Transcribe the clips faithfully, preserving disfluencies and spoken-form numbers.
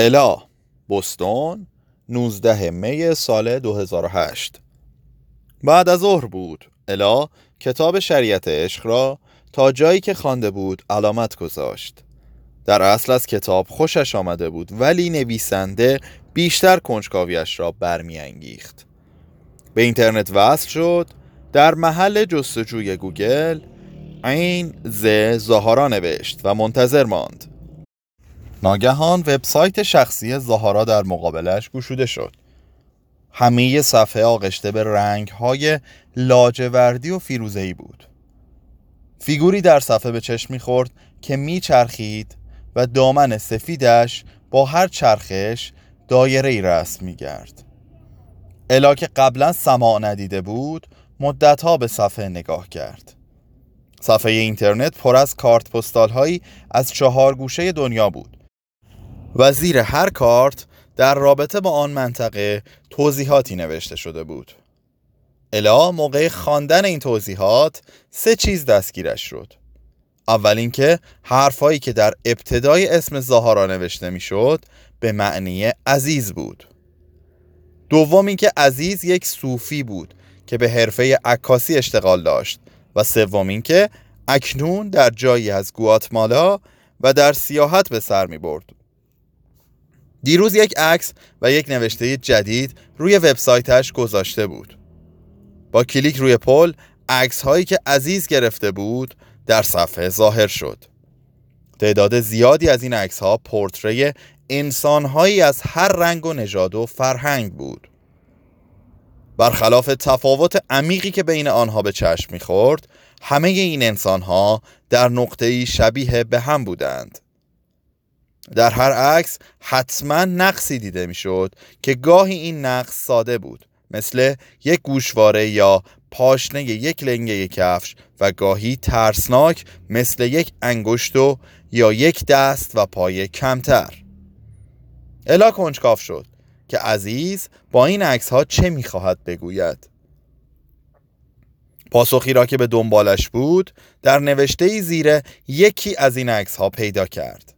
الا بوستون نوزدهم می سال دو هزار و هشت. بعد از ظهر بود. الا کتاب شریعت عشق را تا جایی که خوانده بود علامت گذاشت. در اصل از کتاب خوشش آمده بود، ولی نویسنده بیشتر کنجکاویش را برمی‌انگیخت. به اینترنت وصل شد. در محل جستجوی گوگل این ز زهارا نوشت و منتظر ماند. ناگهان وبسایت شخصی زهارا در مقابلش گشوده شد. همه صفحه آغشته به رنگ‌های لاجوردی و فیروزه‌ای بود. فیگوری در صفحه به چشم می‌خورد که می‌چرخید و دامن سفیدش با هر چرخش دایره‌ای رسم می‌کرد. الا که قبلا سماع ندیده بود، مدت‌ها به صفحه نگاه کرد. صفحه اینترنت پر از کارت پستال‌هایی از چهار گوشه دنیا بود و زیر هر کارت در رابطه با آن منطقه توضیحاتی نوشته شده بود. الا موقع خواندن این توضیحات سه چیز دستگیرش شد. اول اینکه حرفایی که در ابتدای اسم زهارا نوشته میشد به معنی عزیز بود. دوم اینکه عزیز یک صوفی بود که به حرفه عکاسی اشتغال داشت و سوم اینکه اکنون در جایی از گواتمالا و در سیاحت به سر می برد. دیروز یک عکس و یک نوشته جدید روی وبسایتش گذاشته بود. با کلیک روی پل، عکس هایی که عزیز گرفته بود در صفحه ظاهر شد. تعداد زیادی از این عکس ها پورتری انسان هایی از هر رنگ و نژاد و فرهنگ بود. برخلاف تفاوت عمیقی که بین آنها به چشم می‌خورد، همه این انسان‌ها در نقطه‌ای شبیه به هم بودند. در هر عکس حتما نقصی دیده می‌شد که گاهی این نقص ساده بود، مثل یک گوشواره یا پاشنه یک لنگه کفش، و گاهی ترسناک مثل یک انگشت یا یک دست و پای کمتر. الا کنجکاو شد که عزیز با این عکس‌ها چه می‌خواهد بگوید. پاسخی را که به دنبالش بود در نوشته‌ای زیر یکی از این عکس‌ها پیدا کرد.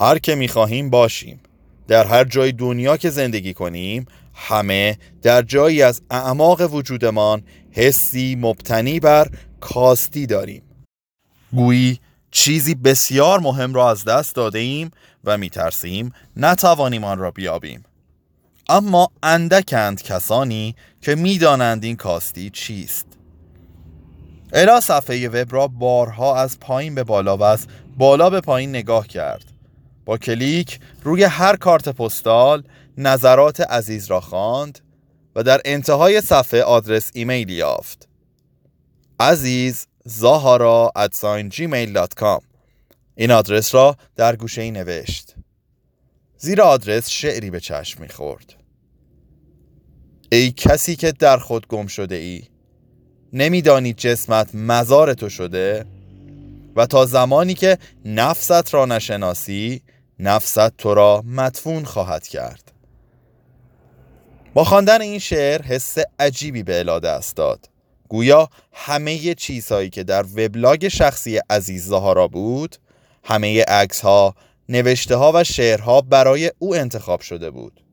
هر که می‌خواهیم باشیم، در هر جای دنیا که زندگی کنیم، همه در جایی از اعماق وجودمان حسی مبتنی بر کاستی داریم، گویی چیزی بسیار مهم را از دست داده ایم و می ترسیم نتوانیم آن را بیابیم. اما اندکند کسانی که می دانند این کاستی چیست. الا صفحه وب را بارها از پایین به بالا و از بالا به پایین نگاه کرد. با کلیک روی هر کارت پستال نظرات عزیز را خواند و در انتهای صفحه آدرس ایمیل یافت. عزیز زهارا ادساین جیمیل دات کام. این آدرس را در گوشه‌ای نوشت. زیر آدرس شعری به چشم می‌خورد. ای کسی که در خود گم شده ای، نمی‌دانی جسمت مزار تو شده و تا زمانی که نفست را نشناسی، نفست تو را مدفون خواهد کرد. با خواندن این شعر حس عجیبی به الا دست داد. گویا همه چیزهایی که در وبلاگ شخصی عزیز زهارا بود، همه عکس‌ها، نوشته‌ها و شعرها برای او انتخاب شده بود.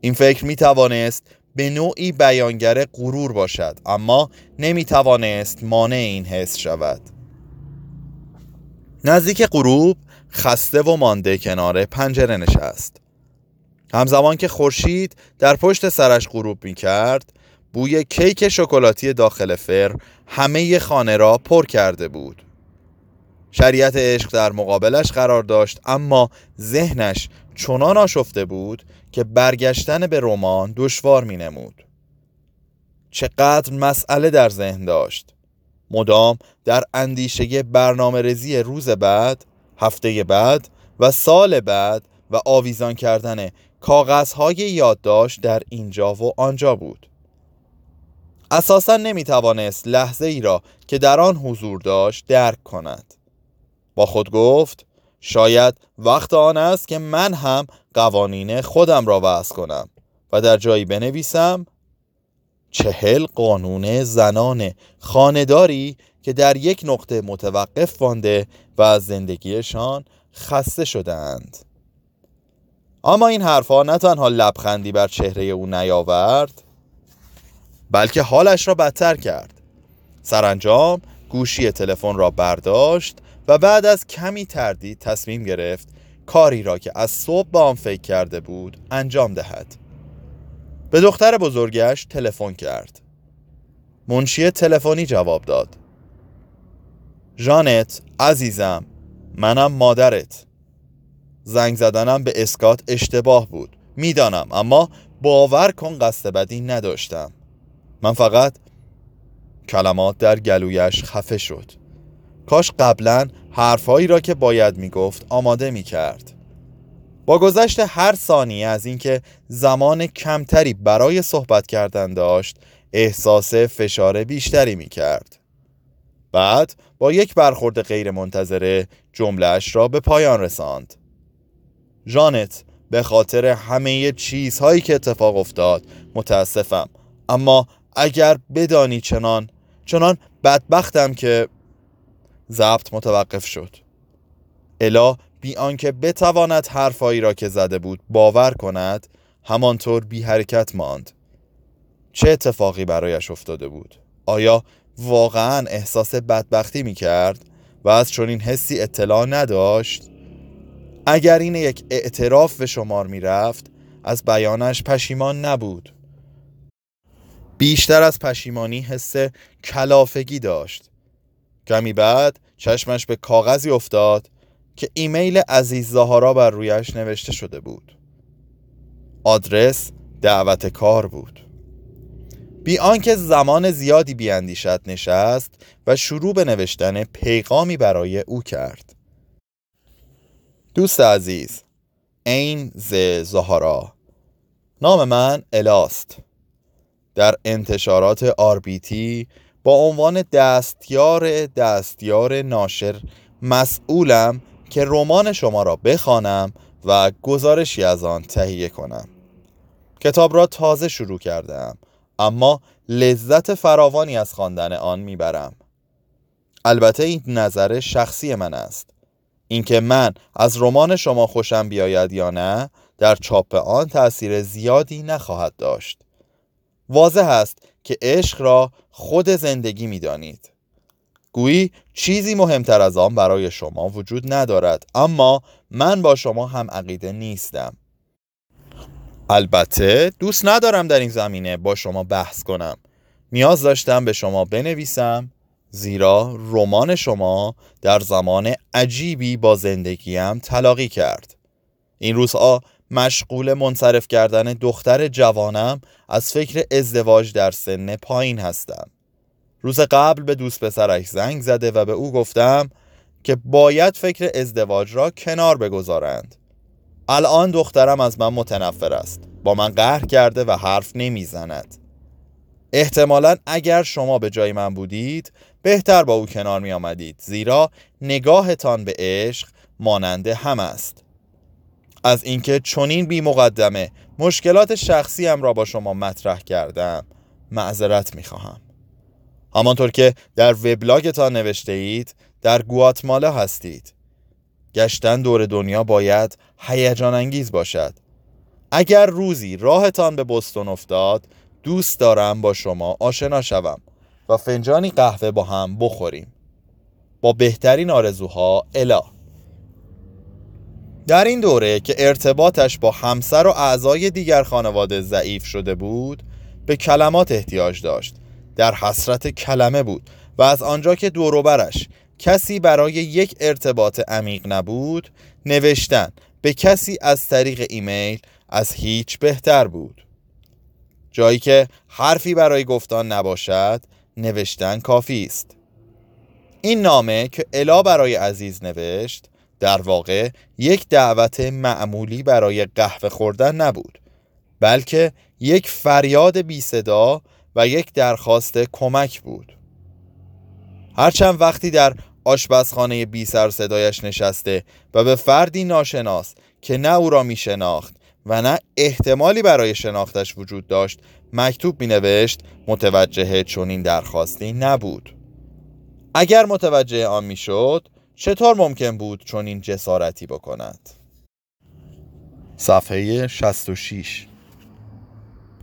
این فکر می‌توانست به نوعی بیانگر غرور باشد، اما نمی‌توانست مانع این حس شود. نزدیک غروب خسته و مانده کنار پنجره نشست. همزمان که خورشید در پشت سرش غروب می‌کرد، بوی کیک شکلاتی داخل فر همه خانه را پر کرده بود. شریعت عشق در مقابلش قرار داشت، اما ذهنش چنان آشفته بود که برگشتن به رمان دشوار می‌نمود. چقدر مسئله در ذهن داشت. مدام در اندیشه برنامه‌ریزی روز بعد، هفته بعد و سال بعد و آویزان کردن کاغذهای یادداشت در اینجا و آنجا بود. اساساً نمی‌توانست لحظه ای را که در آن حضور داشت درک کند. با خود گفت شاید وقت آن است که من هم قوانین خودم را وضع کنم و در جایی بنویسم چهل قانون زنان خانه‌داری که در یک نقطه متوقف مانده و از زندگیشان خسته شده‌اند. اما این حرفها نه تنها لبخندی بر چهره او نیاورد، بلکه حالش را بدتر کرد. سرانجام گوشی تلفن را برداشت و بعد از کمی تردید تصمیم گرفت کاری را که از صبح به آن فکر کرده بود انجام دهد. به دختر بزرگش تلفن کرد. منشی تلفنی جواب داد. جانت عزیزم، منم مادرت. زنگ زدنم به اسکات اشتباه بود، میدانم، اما باور کن قصد بدی نداشتم. من فقط... کلمات در گلویش خفه شد. کاش قبلا حرفایی را که باید میگفت آماده میکرد. با گذشت هر ثانیه از اینکه زمان کمتری برای صحبت کردن داشت، احساس فشار بیشتری میکرد. بعد با یک برخورد غیر منتظره جمله‌اش را به پایان رساند. جانت، به خاطر همه چیزهایی که اتفاق افتاد متاسفم، اما اگر بدانی چنان چنان بدبختم که... ضبط متوقف شد. الا بی آنکه بتواند حرفایی را که زده بود باور کند، همانطور بی حرکت ماند. چه اتفاقی برایش افتاده بود؟ آیا واقعا احساس بدبختی می کرد و از چنین حسی اطلاع نداشت؟ اگر این یک اعتراف به شمار می رفت، از بیانش پشیمان نبود. بیشتر از پشیمانی حس کلافگی داشت. کمی بعد چشمش به کاغذی افتاد که ایمیل عزیز زهارا بر رویش نوشته شده بود. آدرس دعوت کار بود. بی آنکه زمان زیادی بیاندیشد نشست و شروع به نوشتن پیغامی برای او کرد. دوست عزیز، این ز زهارا. نام من الاست. در انتشارات آربیتی با عنوان دستیار دستیار ناشر مسئولم که رمان شما را بخوانم و گزارشی از آن تهیه کنم. کتاب را تازه شروع کردم، اما لذت فراوانی از خواندن آن میبرم. البته این نظر شخصی من است. اینکه من از رمان شما خوشم بیاید یا نه، در چاپ آن تأثیر زیادی نخواهد داشت. واضح است که عشق را خود زندگی می دانید. گویی چیزی مهمتر از آن برای شما وجود ندارد، اما من با شما هم عقیده نیستم. البته دوست ندارم در این زمینه با شما بحث کنم. نیاز داشتم به شما بنویسم، زیرا رمان شما در زمان عجیبی با زندگیم تلاقی کرد. این روزها مشغول منصرف کردن دختر جوانم از فکر ازدواج در سن پایین هستم. روز قبل به دوست پسرش زنگ زده و به او گفتم که باید فکر ازدواج را کنار بگذارند. الان دخترم از من متنفر است. با من قهر کرده و حرف نمیزند. احتمالاً اگر شما به جای من بودید، بهتر با او کنار می آمدید، زیرا نگاهتان به عشق مانند هم است. از اینکه چنین بی مقدمه مشکلات شخصیم را با شما مطرح کردم معذرت میخواهم. همانطور که در وبلاگتان نوشته اید، در گواتمالا هستید. گشتن دور دنیا باید هیجان انگیز باشد. اگر روزی راهتان به بوستون افتاد، دوست دارم با شما آشنا شوم و فنجانی قهوه با هم بخوریم. با بهترین آرزوها، الا. در این دوره که ارتباطش با همسر و اعضای دیگر خانواده ضعیف شده بود، به کلمات احتیاج داشت. در حسرت کلمه بود و از آنجا که دور و برش کسی برای یک ارتباط عمیق نبود، نوشتن به کسی از طریق ایمیل از هیچ بهتر بود. جایی که حرفی برای گفتن نباشد، نوشتن کافی است. این نامه که الا برای عزیز نوشت، در واقع یک دعوت معمولی برای قهوه خوردن نبود، بلکه یک فریاد بی صدا و یک درخواست کمک بود. هرچند وقتی در آشپزخانه بی سر صدایش نشسته و به فردی ناشناس که نه او را می شناخت و نه احتمالی برای شناختش وجود داشت مکتوب می نوشت، متوجه چنین درخواستی نبود. اگر متوجه آن می شد، چطور ممکن بود چون این جسارتی بکند؟ صفحه شصت و شش.